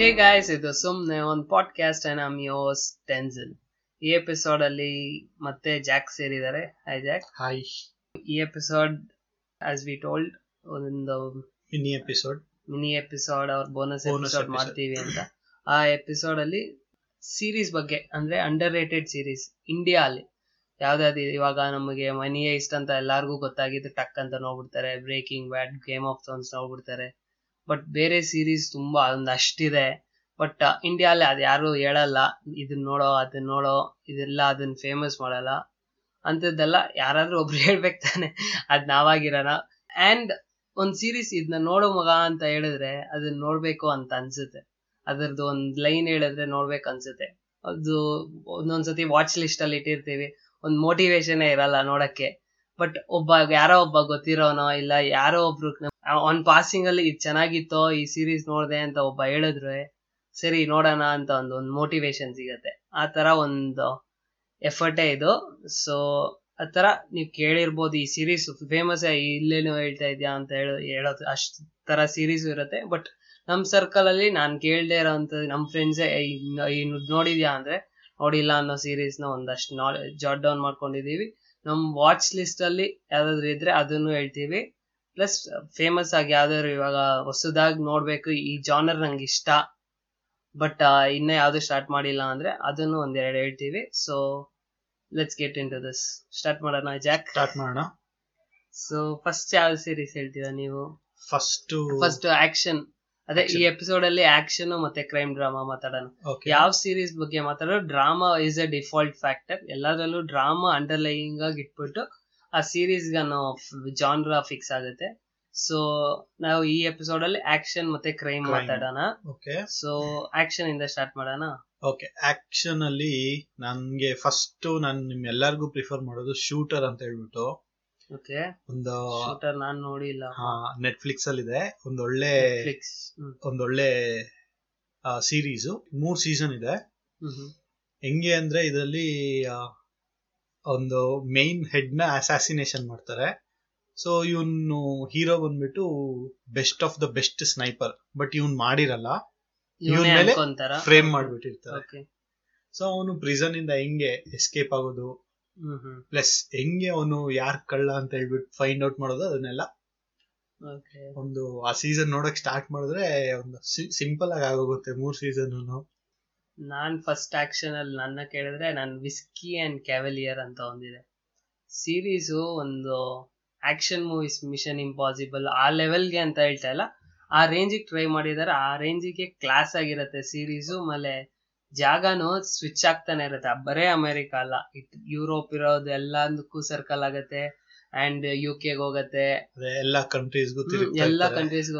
Hey guys, ಇದು ಸುಮ್ಮನೆ ಒಂದು podcast and I'm yours Tenson. ಈ ಎಪಿಸೋಡ್ ಅಲ್ಲಿ ಮತ್ತೆ ಜಾಕ್ ಸೇರಿದ್ದಾರೆ. Hi Jack. ಹಾಯ್. ಈ ಎಪಿಸೋಡ್ ಆಸ್ ವಿ ಟೋಲ್ಡ್ ಒಂದು ಮಿನಿ ಎಪಿಸೋಡ್ ಅವ್ರ ಬೋನಸ್ ಎಪಿಸೋಡ್ ಮಾಡ್ತೀವಿ ಅಂತ. ಆ ಎಪಿಸೋಡ್ ಅಲ್ಲಿ ಸೀರೀಸ್ ಬಗ್ಗೆ, ಅಂದ್ರೆ ಅಂಡರ್ ರೇಟೆಡ್ ಸೀರೀಸ್ ಇಂಡಿಯಾ ಅಲ್ಲಿ ಯಾವ್ದಾದ್ರು, ಇವಾಗ ನಮಗೆ ಮನಿಯೇ ಇಷ್ಟ ಅಂತ ಎಲ್ಲಾರ್ಗು ಗೊತ್ತಾಗಿದ್ದು ಟಕ್ ಅಂತ ನೋಡ್ಬಿಡ್ತಾರೆ. Breaking bad, game of Thrones ನೋಡ್ಬಿಡ್ತಾರೆ. ಬಟ್ ಬೇರೆ ಸೀರೀಸ್ ತುಂಬಾ ಒಂದಷ್ಟಿದೆ, ಬಟ್ ಇಂಡಿಯಾ ಅಲ್ಲಿ ಅದು ಯಾರು ಹೇಳಲ್ಲ. ಇದನ್ನ ನೋಡೋ ಇದೆಲ್ಲ ಅದನ್ನ ಫೇಮಸ್ ಮಾಡಲ್ಲ ಅಂತದ್ದೆಲ್ಲ ಯಾರಾದ್ರೂ ಒಬ್ರು ಹೇಳ್ಬೇಕು ತಾನೆ, ಅದ್ ನಾವಾಗಿರಲ್ಲ. ಅಂಡ್ ಒಂದ್ ಸೀರೀಸ್ ಇದನ್ನ ನೋಡೋ ಮಗ ಅಂತ ಹೇಳಿದ್ರೆ ಅದನ್ನ ನೋಡ್ಬೇಕು ಅಂತ ಅನ್ಸುತ್ತೆ. ಅದರದ್ದು ಒಂದ್ ಲೈನ್ ಹೇಳಿದ್ರೆ ನೋಡ್ಬೇಕು ಅನ್ಸುತ್ತೆ. ಅದು ಒಂದೊಂದ್ಸತಿ ವಾಚ್ ಲಿಸ್ಟ್ ಅಲ್ಲಿ ಇಟ್ಟಿರ್ತೀವಿ, ಒಂದ್ ಮೋಟಿವೇಶನ್ ಇರಲ್ಲ ನೋಡಕ್ಕೆ. ಬಟ್ ಯಾರೋ ಒಬ್ಬ ಗೊತ್ತಿರೋನೋ ಇಲ್ಲ ಯಾರೋ ಒಬ್ರು ಆನ್ ಪಾಸಿಂಗ್ ಅಲ್ಲಿ ಇದು ಚೆನ್ನಾಗಿತ್ತೋ, ಈ ಸೀರೀಸ್ ನೋಡ್ದೆ ಅಂತ ಒಬ್ಬ ಹೇಳಿದ್ರೆ ಸರಿ ನೋಡೋಣ ಅಂತ ಒಂದು ಮೋಟಿವೇಶನ್ ಸಿಗತ್ತೆ. ಆ ತರ ಒಂದು ಎಫರ್ಟೇ ಇದು. ಸೊ ಆ ತರ ನೀವು ಕೇಳಿರ್ಬೋದು, ಈ ಸೀರೀಸ್ ಫೇಮಸ್ ಇಲ್ಲೇನು ಹೇಳ್ತಾ ಇದೆಯಾ ಅಂತ ಹೇಳೋದು ಅಷ್ಟು ತರ ಸೀರೀಸ್ ಇರುತ್ತೆ. ಬಟ್ ನಮ್ ಸರ್ಕಲ್ ಅಲ್ಲಿ ನಾನು ಕೇಳದೆ ಇರೋಂಥ ನಮ್ಮ ಫ್ರೆಂಡ್ಸೇ ನೋಡಿದ್ಯಾ ಅಂದ್ರೆ ನೋಡಿಲ್ಲ ಅನ್ನೋ ಸೀರೀಸ್ನ ಒಂದಷ್ಟು ಜಾಟ್ ಡೌನ್ ಮಾಡ್ಕೊಂಡಿದೀವಿ. ನಮ್ ವಾಚ್ ಲಿಸ್ಟ್ ಅಲ್ಲಿ ಯಾವ್ದಾದ್ರು ಇದ್ರೆ ಅದನ್ನು ಹೇಳ್ತೀವಿ. ಪ್ಲಸ್ ಫೇಮಸ್ ಆಗಿ ಯಾವ್ದಾದ್ರು ಇವಾಗ ಹೊಸದಾಗಿ ನೋಡ್ಬೇಕು, ಈ ಜಾನರ್ ನಂಗೆ ಇಷ್ಟ ಬಟ್ ಇನ್ನ ಯಾವ್ದು ಸ್ಟಾರ್ಟ್ ಮಾಡಿಲ್ಲ ಅಂದ್ರೆ ಅದನ್ನು ಒಂದೆರಡು ಹೇಳ್ತೀವಿ. So let's get into this. Start ಮಾಡೋಣ ಜಾಕ್? ಸ್ಟಾರ್ಟ್ ಮಾಡೋಣ. ಸೊ ಫಸ್ಟ್ ಯಾವ ಸೀರೀಸ್ ಹೇಳ್ತೀರಾ ನೀವು? First action. ಅದೇ ಈ ಎಪಿಸೋಡ್ ಅಲ್ಲಿ ಆಕ್ಷನ್ ಮತ್ತೆ ಕ್ರೈಮ್ ಡ್ರಾಮಾ ಮಾತಾಡೋಣ. ಯಾವ ಸೀರೀಸ್ ಬಗ್ಗೆ ಮಾತಾಡೋದು? Drama is a default factor. ಎಲ್ಲದರಲ್ಲೂ ಡ್ರಾಮಾ ಅಂಡರ್ಲೈಯಿಂಗ್ ಆಗಿ ಇಟ್ಬಿಟ್ಟು ಆ ಸೀರೀಸ್ಗೆ ಅನ್ನೋ ಜಾನ್ರಾ ಫಿಕ್ಸ್ ಆಗುತ್ತೆ. ಸೊ ನಾವು ಈ ಎಪಿಸೋಡ್ ಅಲ್ಲಿ ಆಕ್ಷನ್ ಮತ್ತೆ ಕ್ರೈಮ್ ಮಾತಾಡೋಣ. ಸೊ ಆಕ್ಷನ್ ಇಂದ ಸ್ಟಾರ್ಟ್ ಮಾಡೋಣ. ಓಕೆ, ಆಕ್ಷನ್ ಅಲ್ಲಿ ನನ್ಗೆ ಫಸ್ಟ್ ನಿಮ್ ಎಲ್ಲರಿಗೂ ಪ್ರಿಫರ್ ಮಾಡೋದು ಶೂಟರ್ ಅಂತ ಹೇಳ್ಬಿಟ್ಟು. ಓಕೆ, ಒಂದು ಶೂಟರ್ ನಾನು ನೋಡಿಲ್ಲ. ನೆಟ್ಫ್ಲಿಕ್ಸ್ ಅಲ್ಲಿ ಇದೆ. ಒಂದೊಳ್ಳೆ ಸೀರೀಸು, 3 ಸೀಸನ್ ಇದೆ. ಹೆಂಗೆ ಅಂದ್ರೆ ಇದರಲ್ಲಿ ಒಂದು ಮೇನ್ ಹೆಡ್ ನ ಅಸಾಸಿನೇಷನ್ ಮಾಡ್ತಾರೆ. ಸೊ ಇವನು ಹೀರೋ ಬಂದ್ಬಿಟ್ಟು best of the best sniper, but ಇವನ್ ಮಾಡಿರಲ್ಲ, ಇವನ್ ಮೇಲೆ ಫ್ರೇಮ್ ಮಾಡ್ಬಿಟ್ಟಿರ್ತಾರೆ. ಸೊ ಅವನು ಪ್ರಿಸನ್ ಇಂದ ಹೆಂಗೆ ಎಸ್ಕೇಪ್ ಆಗೋದು, ಪ್ಲಸ್ ಹೆಂಗೆ ಅವನು ಯಾರ್ ಕಳ್ಳ ಅಂತ ಹೇಳ್ಬಿಟ್ಟು ಫೈಂಡ್ ಔಟ್ ಮಾಡೋದು, ಅದನ್ನೆಲ್ಲ ಒಂದು ಆ ಸೀಸನ್ ನೋಡಕ್ ಸ್ಟಾರ್ಟ್ ಮಾಡಿದ್ರೆ ಒಂದು ಸಿಂಪಲ್ ಆಗಿ ಆಗೋಗುತ್ತೆ 3 ಸೀಸನ್. ನಾನ್ ಫಸ್ಟ್ ಆಕ್ಷನ್ ಅಲ್ಲಿ ನನ್ನ ಕೇಳಿದ್ರೆ ನಾನು ವಿಸ್ಕಿ ಅಂಡ್ ಕ್ಯಾವೆಲಿಯರ್ ಅಂತ ಒಂದಿದೆ ಸೀರೀಸು. ಒಂದು ಆಕ್ಷನ್ ಮೂವೀಸ್, ಮಿಷನ್ ಇಂಪಾಸಿಬಲ್ ಆ ಲೆವೆಲ್ಗೆ ಅಂತ ಹೇಳ್ತಾ ಇಲ್ಲ, ಆ ರೇಂಜಿಗೆ ಟ್ರೈ ಮಾಡಿದಾರೆ. ಆ ರೇಂಜಿಗೆ ಕ್ಲಾಸ್ ಆಗಿರುತ್ತೆ ಸೀರೀಸು. ಆಮೇಲೆ ಜಾಗನೂ ಸ್ವಿಚ್ ಆಗ್ತಾನೆ ಇರುತ್ತೆ. ಬರೇ ಅಮೆರಿಕ ಅಲ್ಲ, ಯುರೋಪ್ ಇರೋದು ಎಲ್ಲದಕ್ಕೂ ಸರ್ಕಲ್ ಆಗುತ್ತೆ. ಅಂಡ್ UK ಹೋಗುತ್ತೆ, ಎಲ್ಲಾ ಕಂಟ್ರೀಸ್ಗೂ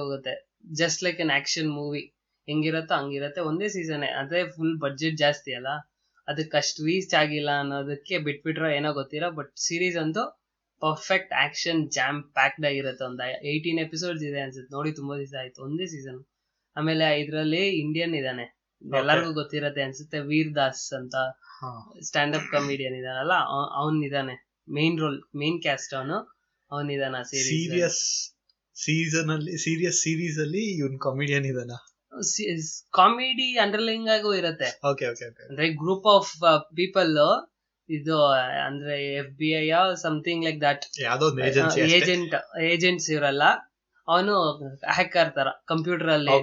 ಹೋಗುತ್ತೆ. Just like an action movie ಹೆಂಗಿರತ್ತೋ ಹಂಗಿರತ್ತೆ. ಒಂದೇ ಸೀಸನ್, ಅದೇ ಫುಲ್ ಬಡ್ಜೆಟ್ ಜಾಸ್ತಿ ಅಲ್ಲ, ಅದಕ್ಕೆ ಅಷ್ಟು ರೀಚ್ ಆಗಿಲ್ಲ ಅನ್ನೋದಕ್ಕೆ ಬಿಟ್ಬಿಟ್ರ ಏನೋ ಗೊತ್ತಿಲ್ಲ. ಬಟ್ ಸೀರೀಸ್ ಅಂತೂ ಪರ್ಫೆಕ್ಟ್ ಆಕ್ಷನ್ ಜಾಮ್ ಪ್ಯಾಕ್ಡ್ ಆಗಿರುತ್ತೆ. ಒಂದು 18 ಎಪಿಸೋಡ್ಸ್ ಇದೆ ಅನ್ಸುತ್ತೆ, ನೋಡಿ ತುಂಬಾ ದಿವಸ ಆಯ್ತು. ಒಂದೇ ಸೀಸನ್. ಆಮೇಲೆ ಇದ್ರಲ್ಲಿ ಇಂಡಿಯನ್ ಇದಾನೆ, ಎಲ್ಲರಿಗೂ ಗೊತ್ತಿರತ್ತೆ ಅನ್ಸುತ್ತೆ, ವೀರ್ ದಾಸ್ ಅಂತ ಸ್ಟ್ಯಾಂಡ್ ಅಪ್ ಕಾಮಿಡಿಯನ್ ಇದಾನಲ್ಲ, ಅವನಿದಾನೆ ಮೇನ್ ಕ್ಯಾಸ್ಟ್ ಅವನಿದಾನ ಸೀರೀಸ್ ಅಲ್ಲಿ. ಇವನ್ ಕಾಮಿಡಿಯನ್ ಇದಾನ, ಕಾಮಿಡಿ ಅಂಡರ್ಲೈಂಗ್ ಆಗು ಇರುತ್ತೆ. ಅಂದ್ರೆ ಗ್ರೂಪ್ ಆಫ್ ಪೀಪಲ್, ಇದು ಅಂದ್ರೆ FBI something like that, agents ಇರಲ್ಲ. ಅವನು ಹ್ಯಾಕರ್ ತರ ಕಂಪ್ಯೂಟರ್ ಅಲ್ಲಿ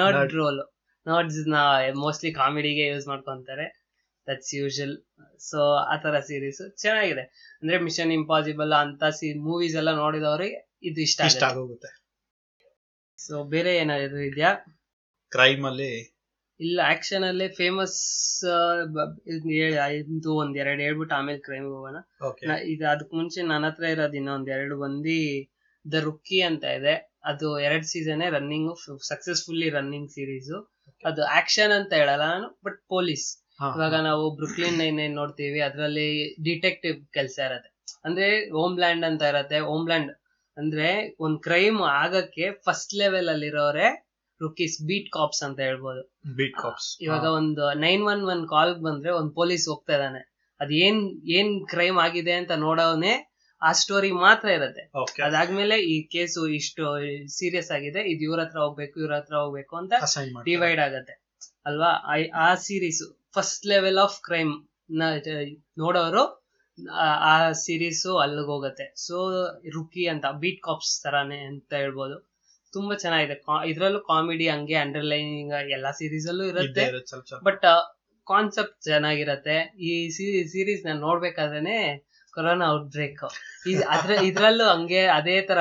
ನರ್ಡ್ ರೋಲ್, ನರ್ಡ್ಸ್ ನ ಮೋಸ್ಟ್ಲಿ ಕಾಮಿಡಿಗೆ ಯೂಸ್ ಮಾಡ್ಕೊಂತಾರೆ. That's usual. ಸೊ ಆತರ ಸೀರೀಸ್ ಚೆನ್ನಾಗಿದೆ. ಅಂದ್ರೆ ಮಿಷನ್ ಇಂಪಾಸಿಬಲ್ ಅಂತ ಮೂವೀಸ್ ಎಲ್ಲ ನೋಡಿದವ್ರಿಗೆ ಇದು ಇಷ್ಟ ಆಗುತ್ತೆ. ಸೊ ಬೇರೆ ಏನಾದ್ರು ಇದೆಯಾ ಕ್ರೈಮ್ ಅಲ್ಲಿ? ಇಲ್ಲ, ಆಕ್ಷನ್ ಅಲ್ಲೇ ಫೇಮಸ್ ಇದು ಒಂದೆರಡು ಹೇಳ್ಬಿಟ್ಟು ಆಮೇಲೆ ಕ್ರೈಮ್ ಹೋಗೋಣ. ಇದು ಅದಕ್ಕೆ ಮುಂಚೆ ನನ್ನ ಹತ್ರ ಇರೋದು ಇನ್ನೊಂದೆರಡು ಬಂದು ದ ರುಕ್ಕಿ ಅಂತ ಇದೆ. ಅದು 2 season running, successfully running series. ಅದು ಆಕ್ಷನ್ ಅಂತ ಹೇಳಲ್ಲ ನಾನು, ಬಟ್ ಪೊಲೀಸ್. ಇವಾಗ ನಾವು ಬ್ರುಕ್ಲಿನ್ 9 ನೋಡ್ತೀವಿ, ಅದರಲ್ಲಿ ಡಿಟೆಕ್ಟಿವ್ ಕೆಲಸ ಇರತ್ತೆ. ಅಂದ್ರೆ ಹೋಮ್ಲ್ಯಾಂಡ್ ಅಂತ ಇರತ್ತೆ. ಹೋಮ್ಲ್ಯಾಂಡ್ ಅಂದ್ರೆ ಒಂದ್ ಕ್ರೈಮ್ ಆಗಕ್ಕೆ ಫಸ್ಟ್ ಲೆವೆಲ್ ಅಲ್ಲಿರೋರೆ ರುಕೀಸ್, ಬೀಟ್ ಕಾಪ್ಸ್ ಅಂತ ಹೇಳ್ಬೋದು. ಬೀಟ್ ಕಾಪ್ಸ್ ಇವಾಗ ಒಂದು 911 ಕಾಲ್ ಬಂದ್ರೆ ಒಂದ್ ಪೊಲೀಸ್ ಹೋಗ್ತಾ ಇದ್ದಾನೆ, ಅದೇನ್ ಕ್ರೈಮ್ ಆಗಿದೆ ಅಂತ ನೋಡೋನೆ ಆ ಆ ಸ್ಟೋರಿ ಮಾತ್ರ ಇರುತ್ತೆ. ಅದಾದ್ಮೇಲೆ ಈ ಕೇಸು ಇಷ್ಟು ಸೀರಿಯಸ್ ಆಗಿದೆ, ಇದು ಇವ್ರ ಹತ್ರ ಹೋಗ್ಬೇಕು ಇವ್ರ ಹತ್ರ ಹೋಗ್ಬೇಕು ಅಂತ ಡಿವೈಡ್ ಆಗತ್ತೆ ಅಲ್ವಾ. ಆ series first level of crime ನೋಡೋರು ಆ ಸೀರೀಸು ಅಲ್ಲಿಗೆ ಹೋಗತ್ತೆ. ಸೊ ರುಕಿ ಅಂತ ಬೀಟ್ ಕಾಪ್ಸ್ ತರಾನೇ ಅಂತ ಹೇಳ್ಬೋದು, ತುಂಬಾ ಚೆನ್ನಾಗಿದೆ. ಇದ್ರಲ್ಲೂ ಕಾಮಿಡಿ ಹಂಗೆ ಅಂಡರ್ಲೈನಿಂಗ್ ಎಲ್ಲಾ ಸೀರೀಸ್ ಅಲ್ಲೂ ಇರುತ್ತೆ, ಬಟ್ ಕಾನ್ಸೆಪ್ಟ್ ಚೆನ್ನಾಗಿರತ್ತೆ. ಈ ಸೀರೀಸ್ ನಾನು ನೋಡ್ಬೇಕಾದ್ರೆ ಕೊರೋನಾ ಔಟ್ ಬ್ರೇಕ್ ಇದ್ರಲ್ಲೂ ಹಂಗೆ ಅದೇ ತರ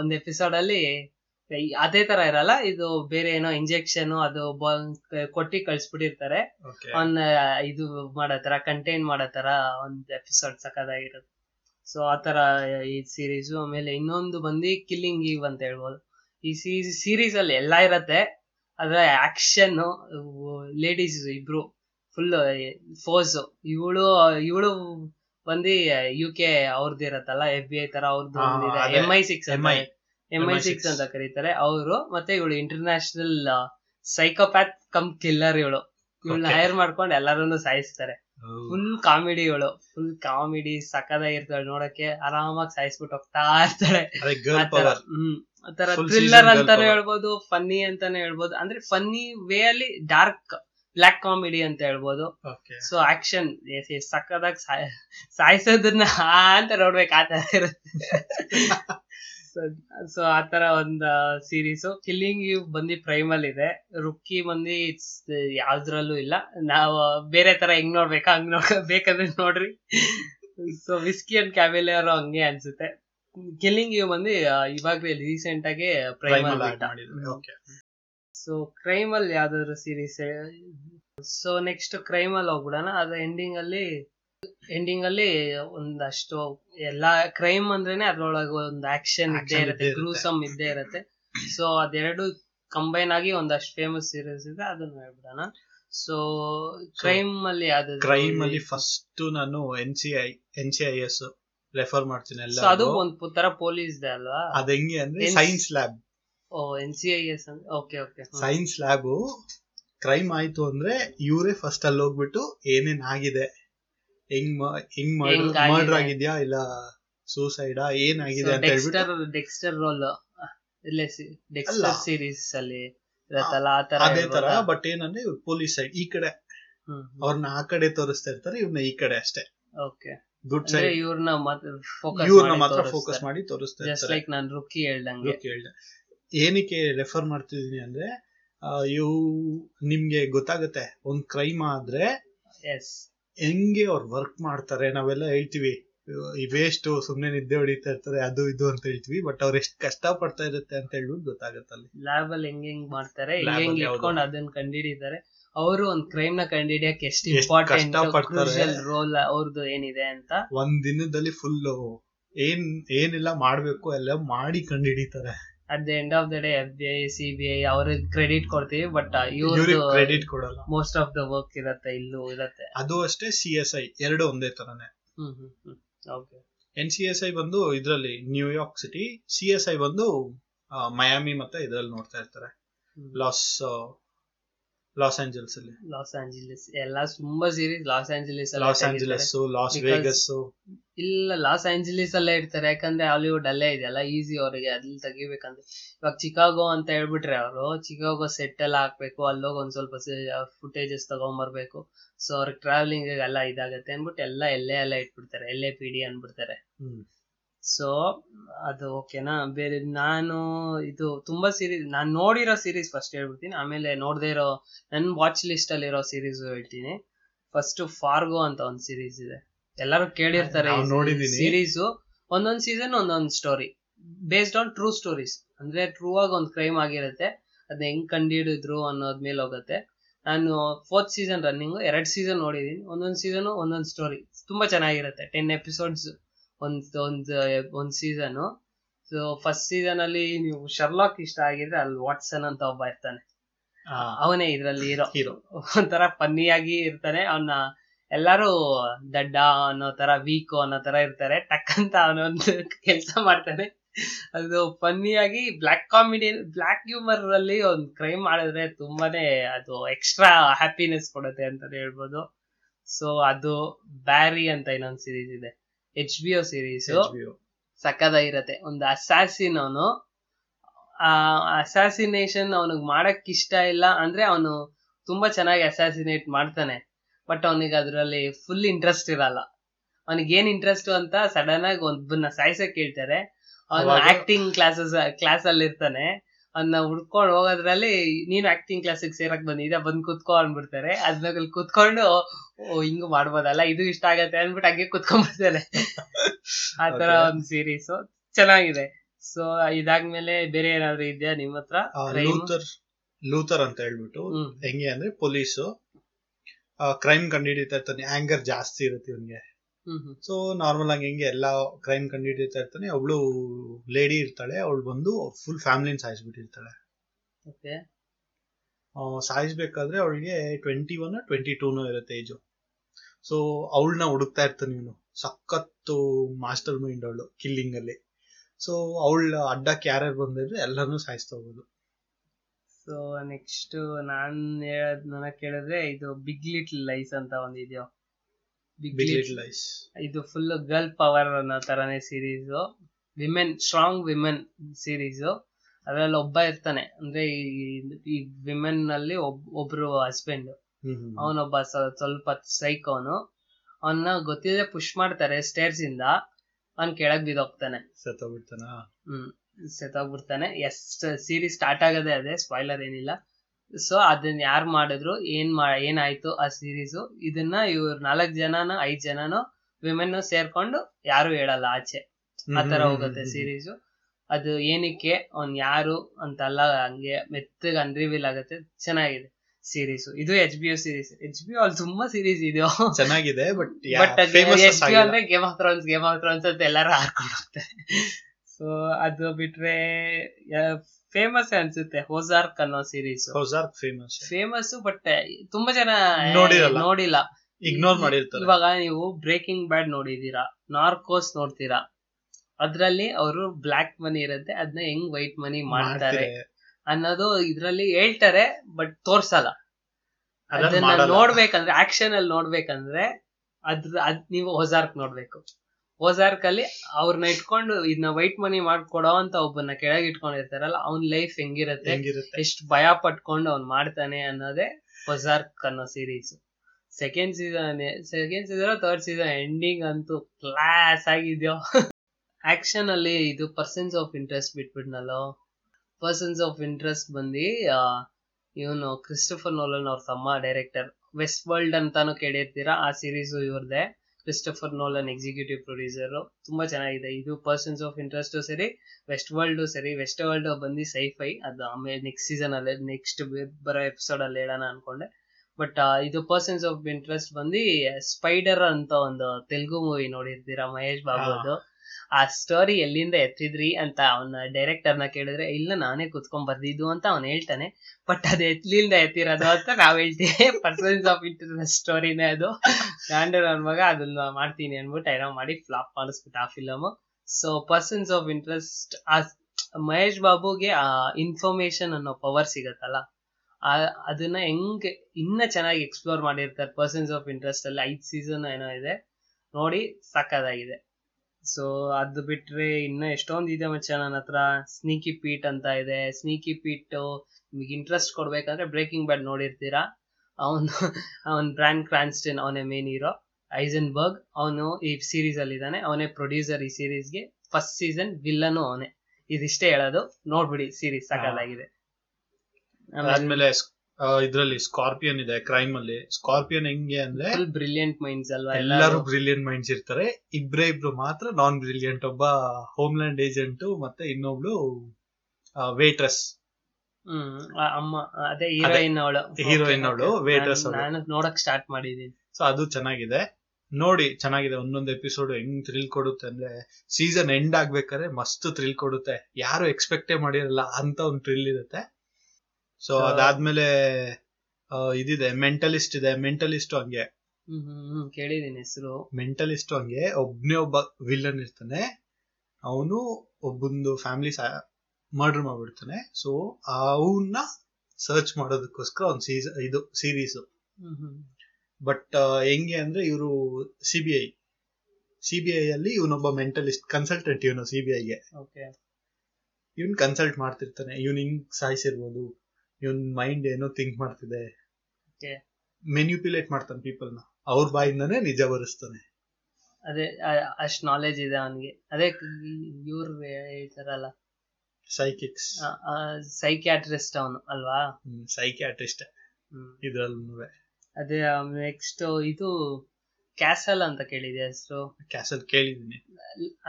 ಒಂದ್ ಎಪಿಸೋಡ್ ಅಲ್ಲಿ ಅದೇ ತರ ಇರಲ್ಲ, ಇದು ಬೇರೆ ಏನೋ ಇಂಜೆಕ್ಷನ್ ಅದು ಕೊಟ್ಟಿ ಕಳ್ಸ್ಬಿಟ್ಟಿರ್ತಾರೆ, ಒಂದ್ ಇದು ಮಾಡತರ ಕಂಟೈನ್ ಮಾಡತರ ಒಂದ್ ಎಪಿಸೋಡ್ ಸಕ್ಕದಾಗಿರುತ್ತೆ. ಸೊ ಆತರ ಈ ಸೀರೀಸು. ಆಮೇಲೆ ಇನ್ನೊಂದು ಬಂದು ಕಿಲ್ಲಿಂಗ್ ಈವ್ ಅಂತ ಹೇಳ್ಬೋದು. ಈ ಸೀರೀಸ್ ಅಲ್ಲಿ ಎಲ್ಲಾ ಇರತ್ತೆ, ಅದ್ರ ಆಕ್ಷನ್, ಲೇಡೀಸ್ ಇಬ್ರು ಫುಲ್ ಫೋರ್ಸ್, ಇವಳು ಬಂದಿ UK ಅವ್ರದ್ದಿರತ್ತಲ್ಲ FBI ತರ ಅವ್ರದ್ದು ಒಂದಿದೆ, MI6 ಅಂತ ಕರೀತಾರೆ ಅವರು. ಮತ್ತೆ ಇವಳು ಇಂಟರ್ನ್ಯಾಷನಲ್ ಸೈಕೋಪ್ಯಾತ್ ಕಮ್ ಕಿಲ್ಲರ್, ಇವಳನ್ನ ಹೈರ್ ಮಾಡ್ಕೊಂಡು ಎಲ್ಲರನ್ನು ಸಾಯಿಸ್ತಾರೆ. ಫುಲ್ ಕಾಮಿಡಿ ಸಕ್ಕದಾಗಿರ್ತಾಳೆ ನೋಡಕ್ಕೆ, ಆರಾಮಾಗಿ ಸಾಯಿಸ್ಬಿಟ್ಟು ಹೋಗ್ತಾ ಇರ್ತಾಳೆ. ಆತರ ಥ್ರಿಲ್ಲರ್ ಅಂತಾನೆ ಹೇಳ್ಬೋದು, ಫನ್ನಿ ಅಂತಾನೆ ಹೇಳ್ಬೋದು. ಅಂದ್ರೆ ಫನ್ನಿ ವೇ ಅಲ್ಲಿ ಡಾರ್ಕ್ ಬ್ಲಾಕ್ ಕಾಮಿಡಿ ಅಂತ ಹೇಳ್ಬೋದು. ಸೊ ಆಕ್ಷನ್ ಸಕ್ಕದಾಗ ಸಾಯಿಸೋದನ್ನ ಅಂತ ನೋಡ್ಬೇಕು, ಆತರ ಇರುತ್ತೆ. ಸೊ ಆತರ ಒಂದ್ ಸೀರೀಸು. ಕಿಲ್ಲಿಂಗ್ ಯು ಬಂದು ಪ್ರೈಮಲ್ ಇದೆ, ರುಕ್ಕಿ ಬಂದು ಯಾವ್ದ್ರಲ್ಲೂ ಇಲ್ಲ. ನಾವು ಬೇರೆ ತರ ಹೆಂಗ್ ನೋಡ್ಬೇಕಾ ಹಂಗ್ ಬೇಕಂದ್ರೆ ನೋಡ್ರಿ. ಸೊ ವಿಸ್ಕಿ ಅಂಡ್ ಕ್ಯಾವೆಲೆ ಅವರು ಹಂಗೆ ಅನ್ಸುತ್ತೆ. ಕಿಲ್ಲಿಂಗ್ ಯು ಬಂದು ಇವಾಗ ರೀಸೆಂಟ್ ಆಗಿ ಪ್ರೈಮಲ್. ಸೊ ಕ್ರೈಮ್ ಅಲ್ಲಿ ಯಾವ್ದಾದ್ರು ಸೀರೀಸ್. ಸೊ ನೆಕ್ಸ್ಟ್ ಕ್ರೈಮ್ ಅಲ್ಲಿ ಹೋಗ್ಬಿಡೋಣ. ಅದ್ರ ಎಂಡಿಂಗ್ ಅಲ್ಲಿ ಒಂದಷ್ಟು ಎಲ್ಲಾ ಕ್ರೈಮ್ ಅಂದ್ರೇನೆ ಅದ್ರೊಳಗೆ ಒಂದು ಆಕ್ಷನ್ ಇದ್ದೇ ಇರುತ್ತೆ, ಗ್ರೂಸಮ್ ಇದ್ದೇ ಇರುತ್ತೆ. ಸೊ ಅದೆರಡು ಕಂಬೈನ್ ಆಗಿ ಒಂದಷ್ಟು ಫೇಮಸ್ ಸೀರೀಸ್ ಇದೆ, ಅದನ್ನ ಹೇಳ್ಬಿಡೋಣ. ಸೊ ಕ್ರೈಮ್ ಅಲ್ಲಿ ಯಾವ್ದಾದ್ರು, ಕ್ರೈಮ್ ಅಲ್ಲಿ ಫಸ್ಟ್ ನಾನು NCIS ರೆಫರ್ ಮಾಡ್ತೀನಿ. ಅದು ಒಂದ್ ತರ ಪೊಲೀಸ್ ಇದೆ ಅಲ್ವಾ, ಅದ ಹೆಂಗೆ ಅಂದ್ರೆ science lab. NCIS science lab crime ಆಯ್ತು ಅಂದ್ರೆ ಇವರೇ ಫಸ್ಟ್ ಅಲ್ಲಿ ಹೋಗ್ಬಿಟ್ಟು ಏನೇನ್ ಆಗಿದೆ, ಹೆಂಗ್ ಮರ್ಡರ್ ಆಗಿದ್ಯಾ ಇಲ್ಲ ಸೂಸೈಡಾ ಏನಾಗಿದೆ ಅಂತ ಹೇಳ್ಬಿಟ್ಟು. ಡೆಕ್ಸ್ಟರ್ ರೋಲ್ ಡೆಕ್ಸ್ಟರ್ ಸೀರೀಸ್ ಅಲ್ಲಿ ಅದೇ ತರ, ಬಟ್ ಏನಂದ್ರೆ ಇವ್ರು ಪೊಲೀಸ್ ಸೈಡ್ ಈ ಕಡೆ, ಅವ್ರನ್ನ ಆ ಕಡೆ ತೋರಿಸ್ತಾ ಇರ್ತಾರೆ, ಇವ್ರನ್ನ ಈ ಕಡೆ ಅಷ್ಟೇ. ಗುಡ್ ಸೈಡ್ ಇವ್ರನ್ನ ಮಾತ್ರ ಫೋಕಸ್ ಮಾಡಿ ತೋರಿಸ್ತಾ ಇರ್ತಾರೆ. ನಾನು ರುಕ್ಕಿ ಹೇಳ್ದಂಗೆ ಏನಕ್ಕೆ ರೆಫರ್ ಮಾಡ್ತಿದೀನಿ ಅಂದ್ರೆ, ಇವು ನಿಮ್ಗೆ ಗೊತ್ತಾಗತ್ತೆ ಒಂದ್ ಕ್ರೈಮ್ ಆದ್ರೆ ಹೆಂಗೆ ಅವ್ರು ವರ್ಕ್ ಮಾಡ್ತಾರೆ. ನಾವೆಲ್ಲ ಹೇಳ್ತೀವಿ ಇವೇಷ್ಟು ಸುಮ್ನೆ ನಿದ್ದೆ ಹೊಡಿತಾ ಇರ್ತಾರೆ ಅದು ಇದು ಅಂತ ಹೇಳ್ತೀವಿ, ಬಟ್ ಅವ್ರ ಎಷ್ಟು ಕಷ್ಟ ಪಡ್ತಾ ಇರುತ್ತೆ ಅಂತ ಹೇಳ್ಬಿಟ್ಟು ಗೊತ್ತಾಗತ್ತಲ್ಲಿ. ಲ್ಯಾಬ್ ಅಲ್ಲಿ ಹೆಂಗ್ ಮಾಡ್ತಾರೆ, ಅದನ್ನ ಕಂಡಿಡಿತಾರೆ. ಅವರು ಒಂದ್ ಕ್ರೈಮ್ ನ ಕಂಡಿಡಿಯಕ್ಕೆ ಎಷ್ಟು ಇಂಪಾರ್ಟೆಂಟ್ ರೋಲ್ ಅವ್ರದ್ದು ಏನಿದೆ ಅಂತ ಒಂದ್ ದಿನದಲ್ಲಿ ಫುಲ್ ಏನೆಲ್ಲ ಮಾಡ್ಬೇಕು ಎಲ್ಲ ಮಾಡಿ ಕಂಡಿಡಿತಾರೆ. At the end of the day FBI CBI ಅವ್ರಿಗೆ ಕ್ರೆಡಿಟ್ ಕೊಡ್ತೀವಿ, ಬಟ್ ಇವ್ರಿಗೆ ಕ್ರೆಡಿಟ್ ಕೊಡಲ್ಲ. ಮೋಸ್ಟ್ ಆಫ್ ದ ವರ್ಕ್ ಇರತ್ತೆ, ಇಲ್ಲೂ ಇರತ್ತೆ. ಅದು ಅಷ್ಟೇ CSI ಎರಡು ಒಂದೇ ತರನೇ. NCSI ಬಂದು ಇದ್ರಲ್ಲಿ ನ್ಯೂಯಾರ್ಕ್ ಸಿಟಿ, CSI ಬಂದು ಮಯಾಮಿ ಮತ್ತೆ ಇದ್ರಲ್ಲಿ ನೋಡ್ತಾ ಇರ್ತಾರೆ ಲಾಸ್ ಆಂಜಲೀಸ್ ಎಲ್ಲಾ ತುಂಬಾ series Los Angeles Las Vegas ಇಲ್ಲ ಲಾಸ್ ಆಂಜಲೀಸ್ ಅಲ್ಲೇ ಇಡ್ತಾರೆ, ಯಾಕಂದ್ರೆ ಹಾಲಿವುಡ್ ಅಲ್ಲೇ ಇದೆಯಲ್ಲ, ಈಸಿ ಅವರಿಗೆ ಅಲ್ಲಿ ತೆಗಿಬೇಕಂದ್ರೆ. ಇವಾಗ ಚಿಕಾಗೋ ಅಂತ ಹೇಳ್ಬಿಟ್ರೆ ಅವರು ಚಿಕಾಗೋ ಸೆಟ್ ಎಲ್ಲ ಹಾಕ್ಬೇಕು, ಅಲ್ಲೋಗಿ ಒಂದ್ ಸ್ವಲ್ಪ ಫುಟೇಜಸ್ ತಗೊಂಡ್ಬರ್ಬೇಕು. ಸೊ ಅವ್ರಿಗೆ ಟ್ರಾವೆಲಿಂಗ್ ಎಲ್ಲ ಇದಾಗತ್ತೆ ಅನ್ಬಿಟ್ಟು ಎಲ್ಲೇ ಇಟ್ಬಿಡ್ತಾರೆ, LAPD ಅನ್ಬಿಡ್ತಾರೆ. ಸೊ ಅದು ಓಕೆನಾ. ಬೇರೆ ನಾನು ಇದು ತುಂಬಾ ಸೀರೀಸ್ ನಾನು ನೋಡಿರೋ ಸೀರೀಸ್ ಫಸ್ಟ್ ಹೇಳ್ಬಿಡ್ತೀನಿ, ಆಮೇಲೆ ನೋಡದೆ ಇರೋ ನನ್ನ ವಾಚ್ ಲಿಸ್ಟ್ ಅಲ್ಲಿರೋ ಸೀರೀಸ್ ಹೇಳ್ತೀನಿ. ಫಸ್ಟ್ ಫಾರ್ಗೋ ಅಂತ ಒಂದು ಸೀರೀಸ್ ಇದೆ, ಎಲ್ಲರೂ ಕೇಳಿರ್ತಾರೆ. ಸೀರೀಸು ಒಂದೊಂದ್ ಸೀಸನ್ ಒಂದೊಂದ್ story based on true stories, ಅಂದ್ರೆ ಟ್ರೂ ಆಗಿ ಒಂದು ಕ್ರೈಮ್ ಆಗಿರುತ್ತೆ, ಅದನ್ನ ಹೆಂಗ್ ಕಂಡಿಡಿದ್ರು ಅನ್ನೋದ್ ಮೇಲೆ ಹೋಗುತ್ತೆ. ನಾನು 4th ಸೀಸನ್ ರನ್ನಿಂಗು 2 ಸೀಸನ್ ನೋಡಿದೀನಿ. ಒಂದೊಂದ್ ಸೀಸನ್ ಒಂದೊಂದ್ ಸ್ಟೋರಿ, ತುಂಬಾ ಚೆನ್ನಾಗಿರುತ್ತೆ. 10 ಎಪಿಸೋಡ್ಸ್ ಒಂದ್ ಸೀಸನು. ಸೊ ಫಸ್ಟ್ ಸೀಸನ್ ಅಲ್ಲಿ ನೀವು ಶರ್ಲಾಕ್ ಇಷ್ಟ ಆಗಿದ್ರೆ ಅಲ್ಲಿ ವಾಟ್ಸನ್ ಅಂತ ಒಬ್ಬ ಇರ್ತಾನೆ, ಅವನೇ ಇದ್ರಲ್ಲಿ ಹೀರೋ. ಒಂಥರ ಫನ್ನಿ ಆಗಿ ಇರ್ತಾನೆ. ಅವನ್ನ ಎಲ್ಲಾರು ದಡ್ಡ ಅನ್ನೋ ತರ, ವೀಕ್ ಅನ್ನೋ ತರ ಇರ್ತಾರೆ. ಟಕ್ ಅಂತ ಅವನೊಂದು ಕೆಲಸ ಮಾಡ್ತಾನೆ, ಅದು ಫನ್ನಿ ಆಗಿ ಬ್ಲಾಕ್ ಹ್ಯೂಮರ್ ಅಲ್ಲಿ ಒಂದ್ ಕ್ರೈಮ್ ಮಾಡಿದ್ರೆ ತುಂಬಾನೇ ಅದು ಎಕ್ಸ್ಟ್ರಾ ಹ್ಯಾಪಿನೆಸ್ ಕೊಡುತ್ತೆ ಅಂತಾನೆ ಹೇಳ್ಬೋದು. ಸೊ ಅದು ಬ್ಯಾರಿ ಅಂತ ಇನ್ನೊಂದು ಸೀರೀಸ್ ಇದೆ, HBO ಸೀರೀಸ್ ಸಕ್ಕದಾಗಿರತ್ತೆ. ಒಂದು ಅಸಾಸಿನ್, ಅವನು ಅಸಾಸಿನೇಷನ್ ಅವನಿಗೆ ಮಾಡಕ್ ಇಷ್ಟ ಇಲ್ಲ ಅಂದ್ರೆ ಅವನು ತುಂಬಾ ಚೆನ್ನಾಗಿ ಅಸಾಸಿನೇಟ್ ಮಾಡ್ತಾನೆ, ಬಟ್ ಅವನಿಗೆ ಅದರಲ್ಲಿ ಫುಲ್ ಇಂಟ್ರೆಸ್ಟ್ ಇರಲ್ಲ. ಅವನಿಗೆ ಏನ್ ಇಂಟ್ರೆಸ್ಟ್ ಅಂತ ಸಡನ್ ಆಗಿ ಒಬ್ಬನ ಸಾಯಿಸಕ್ ಹೇಳ್ತಾರೆ. ಅವನು ಆಕ್ಟಿಂಗ್ ಕ್ಲಾಸ್ ಅಲ್ಲಿ ಇರ್ತಾನೆ. ಅವನ್ನ ಹುಡ್ಕೊಂಡು ಹೋಗೋದ್ರಲ್ಲಿ ನೀನು ಆಕ್ಟಿಂಗ್ ಕ್ಲಾಸಿಗೆ ಸೇರಕ್ ಬಂದಿದ್ದ, ಬಂದ್ ಕುತ್ಕೊ ಅಂದ್ಬಿಡ್ತಾರೆ. ಅದ್ನಾಗಲ್ಲಿ ಕುತ್ಕೊಂಡು ಹಿಂಗು ಮಾಡ್ಬೋದಲ್ಲ, ಇದು ಇಷ್ಟ ಆಗತ್ತೆ ಅಂದ್ಬಿಟ್ಟು ಹಂಗೆ ಕುತ್ಕೊಂಡ್ಬಿಡ್ತಾರೆ. ಆತರ ಒಂದು ಸೀರೀಸ್ ಚೆನ್ನಾಗಿದೆ. ಸೊ ಇದಾದ್ಮೇಲೆ ಬೇರೆ ಏನಾದ್ರು ಇದೆಯಾ ನಿಮ್ ಹತ್ರ? ಲೂಥರ್ ಅಂತ ಹೇಳ್ಬಿಟ್ಟು, ಹೆಂಗೆ ಅಂದ್ರೆ ಪೊಲೀಸು ಕ್ರೈಮ್ ಕಂಡು ಹಿಡಿತಾ ಇರ್ತಾನೆ. ಆಂಗರ್ ಜಾಸ್ತಿ ಇರುತ್ತೆ ಇವನ್ಗೆ. ಸೊ ನಾರ್ಮಲ್ ಆಗಿ ಹೆಂಗೆ ಎಲ್ಲಾ ಕ್ರೈಮ್ ಕಂಡು ಹಿಡಿತಾ ಇರ್ತಾನೆ. ಅವಳು ಲೇಡಿ ಇರ್ತಾಳೆ, ಅವಳು ಬಂದು ಫುಲ್ ಫ್ಯಾಮಿಲಿನ ಸಾಯಿಸ್ಬಿಟ್ಟಿರ್ತಾಳೆ. ಸಾಯಿಸ್ಬೇಕಾದ್ರೆ ಅವಳಿಗೆ 21 22 ಇರುತ್ತೆ ಏಜು. ಸೊ ಅವಳನ್ನ ಹುಡುಕ್ತಾ ಇರ್ತಾನೆ ಇವನು. ಸಖತ್ತು ಮಾಸ್ಟರ್ ಮೈಂಡ್ ಅವಳು ಕಿಲ್ಲಿಂಗ್ ಅಲ್ಲಿ. ಸೊ ಅವಳ ಅಡ್ಡಕ್ಕೆ ಯಾರ್ಯಾರು ಬಂದಿದ್ರೆ ಎಲ್ಲಾನು ಸಾಯಿಸ್ತಾ ಹೋಗೋದು. ಸೊ ನೆಕ್ಸ್ಟ್ ನಾನು ಕೇಳಿದ್ರೆ ಇದು ಬಿಗ್ ಲಿಟಲ್ ಲೈಸ್ ಅಂತ ಒಂದಿದೆಯೋ. ಇದು ಫುಲ್ ಗರ್ಲ್ ಪವರ್ ಅನ್ನೋ ತರಾನೇ series. Women, strong women series. ಅದ್ರಲ್ಲಿ ಒಬ್ಬ ಇರ್ತಾನೆ, ಅಂದ್ರೆ ಈ ವಿಮೆನ್ ನಲ್ಲಿ ಒಬ್ರು ಹಸ್ಬೆಂಡ್, ಅವನೊಬ್ಬ ಸ್ವಲ್ಪ ಸೈಕೋನು. ಅವನ್ನ ಗೊತ್ತಿದ್ರೆ ಪುಷ್ ಮಾಡ್ತಾರೆ ಸ್ಟೇರ್ಸ್ ಇಂದ, ಅವ್ನ್ ಕೆಳಗ್ ಬಿದ್ದೋಗ್ತಾನೆ, ಸತ್ತೋಗ್ಬಿಡ್ತಾನ. ಸತ್ತೋಗ್ಬಿಡ್ತಾನೆ. ಎಷ್ಟ್ ಸೀರೀಸ್ ಸ್ಟಾರ್ಟ್ ಆಗದೆ ಅದೇ, ಸ್ಪಾಯ್ಲರ್ ಏನಿಲ್ಲ. ಸೊ ಅದನ್ನ ಯಾರು ಮಾಡಿದ್ರು, ಏನಾಯ್ತು ಆ ಸೀರೀಸು, ಇದನ್ನ ಇವ್ರ 4 ಜನನೋ 5 ಜನನೋ ವಿಮೆನ್ ಸೇರ್ಕೊಂಡು ಯಾರು ಹೇಳಲ್ಲ ಆಚೆ. ಆತರ ಹೋಗುತ್ತೆ ಸೀರೀಸು. ಅದು ಏನಕ್ಕೆ, ಅವ್ನ್ ಯಾರು ಅಂತಲ್ಲ, ಹಂಗೆ ಮೆತ್ತಗ್ ಅನ್ರಿವೀಲ್ ಆಗುತ್ತೆ. ಚೆನ್ನಾಗಿದೆ ಸೀರೀಸು. ಇದು HBO ಸೀರೀಸ್. HBO ಅಲ್ಲಿ ತುಂಬಾ ಸೀರೀಸ್ ಇದೆಯೋ, ಚೆನ್ನಾಗಿದೆ. ಬಟ್ HBO ಅಂದ್ರೆ ಗೇಮ್ ಆಫ್ ಥ್ರೋನ್ಸ್ ಅಂತ ಎಲ್ಲಾರು ಹಾಕೊಂಡು ಹೋಗ್ತಾರೆ. ಸೊ ಅದು ಬಿಟ್ರೆ ಫೇಮಸ್ ಅನ್ಸುತ್ತೆ ಹೊಸಾರ್ಕ್ ಅನ್ನೋ ಸೀರೀಸ್. ಫೇಮಸ್, ಬಟ್ ತುಂಬಾ ಜನ ನೋಡಿಲ್ಲ, ಇಗ್ನೋರ್ ಮಾಡಿರ್ತಾರೆ. ಇವಾಗ ನೀವು ಬ್ರೇಕಿಂಗ್ ಬ್ಯಾಡ್ ನೋಡಿದೀರಾ, ನಾರ್ಕೋಸ್ ನೋಡ್ತೀರಾ, ಅದ್ರಲ್ಲಿ ಅವರು ಬ್ಲಾಕ್ ಮನಿ ಇರುತ್ತೆ, ಅದನ್ನ ಹೆಂಗ್ ವೈಟ್ ಮನಿ ಮಾಡ್ತಾರೆ ಅನ್ನೋದು ಇದ್ರಲ್ಲಿ ಹೇಳ್ತಾರೆ, ಬಟ್ ತೋರ್ಸಲ್ಲ. ಅದನ್ನ ನೋಡ್ಬೇಕಂದ್ರೆ, ಆಕ್ಷನ್ ಅಲ್ಲಿ ನೋಡ್ಬೇಕಂದ್ರೆ ನೀವು ಹೊಸಾರ್ಕ್ ನೋಡ್ಬೇಕು. ಓಜಾರ್ಕ್ ಅಲ್ಲಿ ಅವ್ರನ್ನ ಇಟ್ಕೊಂಡು ಇದನ್ನ ವೈಟ್ ಮನಿ ಮಾಡ್ಕೊಡೋ ಅಂತ ಒಬ್ಬನ ಕೆಳಗೆ ಇಟ್ಕೊಂಡಿರ್ತಾರಲ್ಲ, ಅವ್ನ ಲೈಫ್ ಹೆಂಗಿರತ್ತೆ, ಎಷ್ಟು ಭಯ ಪಟ್ಕೊಂಡು ಅವ್ನ್ ಮಾಡ್ತಾನೆ ಅನ್ನೋದೇ ಓಜಾರ್ಕ್ ಅನ್ನೋ series. Second season 3rd season ending ಅಂತೂ ಕ್ಲಾಸ್ ಆಗಿದ್ಯೋ. ಆಕ್ಷನ್ ಅಲ್ಲಿ ಇದು ಪರ್ಸನ್ಸ್ ಆಫ್ ಇಂಟ್ರೆಸ್ಟ್ ಬಿಟ್ಬಿಟ್ನಲ್ಲ. ಪರ್ಸನ್ಸ್ ಆಫ್ ಇಂಟ್ರೆಸ್ಟ್ ಬಂದು ಇವನು ಕ್ರಿಸ್ಟೋಫರ್ ನೋಲನ್ ಅವ್ರ ತಮ್ಮ, ಡೈರೆಕ್ಟರ್. ವೆಸ್ಟ್ ವರ್ಲ್ಡ್ ಅಂತಾನು ಕೇಳಿರ್ತೀರಾ, ಆ ಸೀರೀಸು ಇವ್ರದೇ. Christopher Nolan executive producer. ತುಂಬಾ ಚೆನ್ನಾಗಿದೆ ಇದು. ಪರ್ಸನ್ಸ್ ಆಫ್ ಇಂಟ್ರೆಸ್ಟ್ ಸರಿ, ವೆಸ್ಟ್ ವರ್ಲ್ಡ್ ಬಂದು ಸೈಫೈ. ಅದು ಆಮೇಲೆ ನೆಕ್ಸ್ಟ್ ಸೀಸನ್ ಅಲ್ಲಿ, ನೆಕ್ಸ್ಟ್ ಬರೋ ಎಪಿಸೋಡ್ ಅಲ್ಲಿ ಹೇಳೋಣ ಅನ್ಕೊಂಡೆ. ಬಟ್ ಇದು ಪರ್ಸನ್ಸ್ ಆಫ್ ಇಂಟ್ರೆಸ್ಟ್ ಬಂದು ಸ್ಪೈಡರ್ ಅಂತ ಒಂದು ತೆಲುಗು ಮೂವಿ ನೋಡಿರ್ತೀರಾ, ಮಹೇಶ್ ಬಾಬು ಅದು. ಆ ಸ್ಟೋರಿ ಎಲ್ಲಿಂದ ಎತ್ತಿದ್ರಿ ಅಂತ ಅವನ ಡೈರೆಕ್ಟರ್ನ ಕೇಳಿದ್ರೆ, ಇಲ್ಲ ನಾನೇ ಕುತ್ಕೊಂಡ್ ಬರ್ದಿದ್ದು ಅಂತ ಅವ್ನು ಹೇಳ್ತಾನೆ. ಬಟ್ ಅದು ಎಲ್ಲಿಂದ ಎತ್ತಿರೋದು ಅಂತ ನಾವ್ ಹೇಳ್ತೀವಿ, ಪರ್ಸನ್ಸ್ ಆಫ್ ಇಂಟ್ರೆಸ್ಟ್ ಸ್ಟೋರಿನೇ ಅದು. ಗಾಂಡರ್ ನನ್ ಮಗ ಅದನ್ನ ಮಾಡ್ತೀನಿ ಅನ್ಬಿಟ್ಟು ಏನೋ ಮಾಡಿ ಫ್ಲಾಪ್ ಮಾಡಿಸ್ಬಿಟ್ಟು ಆ film. So persons of interest, ಆ ಮಹೇಶ್ ಬಾಬುಗೆ ಆ ಇನ್ಫಾರ್ಮೇಶನ್ ಅನ್ನೋ ಪವರ್ ಸಿಗತ್ತಲ್ಲ, ಅದನ್ನ ಹೆಂಗ್ ಇನ್ನ ಚೆನ್ನಾಗಿ ಎಕ್ಸ್ಪ್ಲೋರ್ ಮಾಡಿರ್ತಾರೆ ಪರ್ಸನ್ಸ್ ಆಫ್ ಇಂಟ್ರೆಸ್ಟ್ ಅಲ್ಲಿ. 5 ಸೀಸನ್ ಏನೋ ಇದೆ ನೋಡಿ, ಸಕ್ಕತ್ತಾಗಿದೆ. ಸೊ ಅದು ಬಿಟ್ರೆ ಇನ್ನ ಎಷ್ಟೊಂದು ಇದೆ ಮಚ್ಚ ನನ್ನ ಹತ್ರ. ಸ್ನೀಕಿ ಪೀಟ್ ಅಂತ ಇದೆ. ಸ್ನೀಕಿ ಪೀಟ್ ನಿಮಗೆ ಇಂಟ್ರೆಸ್ಟ್ ಕೊಡ್ಬೇಕಂದ್ರೆ ಬ್ರೇಕಿಂಗ್ ಬ್ಯಾಡ್ ನೋಡಿರ್ತೀರಾ. ಅವನ್ ಬ್ರ್ಯಾನ್ ಕ್ರಾನ್ಸ್ಟನ್ ಅವನೇ ಮೇನ್ ಹೀರೋ. ಐಸನ್ಬರ್ಗ್ ಅವನು ಈ ಸೀರೀಸ್ ಅಲ್ಲಿ ಇದ್ದಾನೆ, ಅವನೇ ಪ್ರೊಡ್ಯೂಸರ್ ಈ ಸೀರೀಸ್ಗೆ. 1st ಸೀಸನ್ ವಿಲ್ಲನು ಅವನೇ. ಇದಿಷ್ಟೇ ಹೇಳೋದು, ನೋಡ್ಬಿಡಿ ಸೀರೀಸ್, ಸಕಲಾಗಿದೆ. ಆಮೇಲೆ ಇದರಲ್ಲಿ ಸ್ಕಾರ್ಪಿಯನ್ ಇದೆ, ಕ್ರೈಮ್ ಅಲ್ಲಿ. ಸ್ಕಾರ್ಪಿಯನ್ ಹೆಂಗೆ ಅಂದ್ರೆ ಬ್ರಿಲಿಯಂಟ್ ಮೈಂಡ್ಸ್ ಅಲ್ವಾ, ಎಲ್ಲರೂ ಬ್ರಿಲಿಯಂಟ್ ಮೈಂಡ್ಸ್ ಇರ್ತಾರೆ. ಇಬ್ರು ಮಾತ್ರ ನಾನ್ ಬ್ರಿಲಿಯಂಟ್. ಒಬ್ಬ ಹೋಮ್ಲ್ಯಾಂಡ್ ಏಜೆಂಟ್, ಮತ್ತೆ ಇನ್ನೊಬ್ಳು ವೇಟ್ರೆಸ್. ಅಮ್ಮ ಅದೇ ಹೀರೋಯಿನ್ ಅವಳು ವೇಟ್ರೆಸ್. ನಾನು ನೋಡಕ್ ಸ್ಟಾರ್ಟ್ ಮಾಡಿದೀನಿ. ಸೊ ಅದು ಚೆನ್ನಾಗಿದೆ, ನೋಡಿ. ಚೆನ್ನಾಗಿದೆ. ಒಂದೊಂದು ಎಪಿಸೋಡ್ ಹೆಂಗ್ ಥ್ರಿಲ್ ಕೊಡುತ್ತೆ ಅಂದ್ರೆ, ಸೀಸನ್ ಎಂಡ್ ಆಗ್ಬೇಕಾದ್ರೆ ಮಸ್ತ್ ಥ್ರಿಲ್ ಕೊಡುತ್ತೆ. ಯಾರು ಎಕ್ಸ್ಪೆಕ್ಟೇ ಮಾಡಿರಲ್ಲ ಅಂತ ಒಂದು ಥ್ರಿಲ್ ಇರುತ್ತೆ. ಸೊ ಅದಾದ್ಮೇಲೆ ಇದಿದೆ, ಮೆಂಟಲಿಸ್ಟ್ ಇದೆ. ಮೆಂಟಲಿಸ್ಟ್ ಹಂಗೆ ಕೇಳಿದೀನಿ ಹೆಸರು. ಮೆಂಟಲಿಸ್ಟ್ ಹಂಗೆ ಒಬ್ಬ ವಿಲ್ಲನ್ ಇರ್ತಾನೆ. ಅವನು ಒಬ್ಬೊಂದು ಫ್ಯಾಮಿಲಿ ಮರ್ಡರ್ ಮಾಡ್ಬಿಡ್ತಾನೆ. ಸೊ ಅವನ್ನ ಸರ್ಚ್ ಮಾಡೋದಕ್ಕೋಸ್ಕರ ಒಂದು ಇದು ಸೀರೀಸ್. ಬಟ್ ಹೆಂಗೆ ಅಂದ್ರೆ ಇವರು ಸಿಬಿಐ ಸಿಬಿಐ ಅಲ್ಲಿ ಇವನೊಬ್ಬ ಮೆಂಟಲಿಸ್ಟ್ ಕನ್ಸಲ್ಟೆಂಟ್, ಇವನು ಸಿಬಿಐಗೆ ಇವನ್ ಕನ್ಸಲ್ಟ್ ಮಾಡ್ತಿರ್ತಾನೆ. ಇವನ್ ಹಿಂಗ್ ಸಾಯಿಸಿರ್ಬೋದು, ಇವನ್ ಮೈಂಡ್ ಏನೋ ಥಿಂಕ್ ಮಾಡ್ತಿದೆ, ಮೆನ್ಯುಪ್ಯುಲೇಟ್ ಮಾಡ್ತಾನೆ ಪೀಪಲ್ನ, ಅವ್ರ ಬಾಯಿಂದಾನೆ ನಿಜ ಬರೆಸ್ತಾನೆ. ಅದೇ ಅಷ್ಟು ನಾಲೆಜ್ ಇದೆ ಅವನಿಗೆ. ಅದೇ ಇವ್ರು ಹೇಳ್ತಾರಲ್ಲ ಸೈಕಿಕ್ಸ್, ಸೈಕ್ಯಾಟ್ರಿಸ್ಟ್ ಅವನು ಅಲ್ವಾ, ಸೈಕ್ಯಾಟ್ರಿಸ್ಟ್ ಇದ್ರಲ್ಲೂ. ಅದೇ ನೆಕ್ಸ್ಟ್ ಇದು ಕ್ಯಾಸಲ್ ಅಂತ ಕೇಳಿದೆ ಹೆಸರು. ಕ್ಯಾಸಲ್ ಕೇಳಿದೀನಿ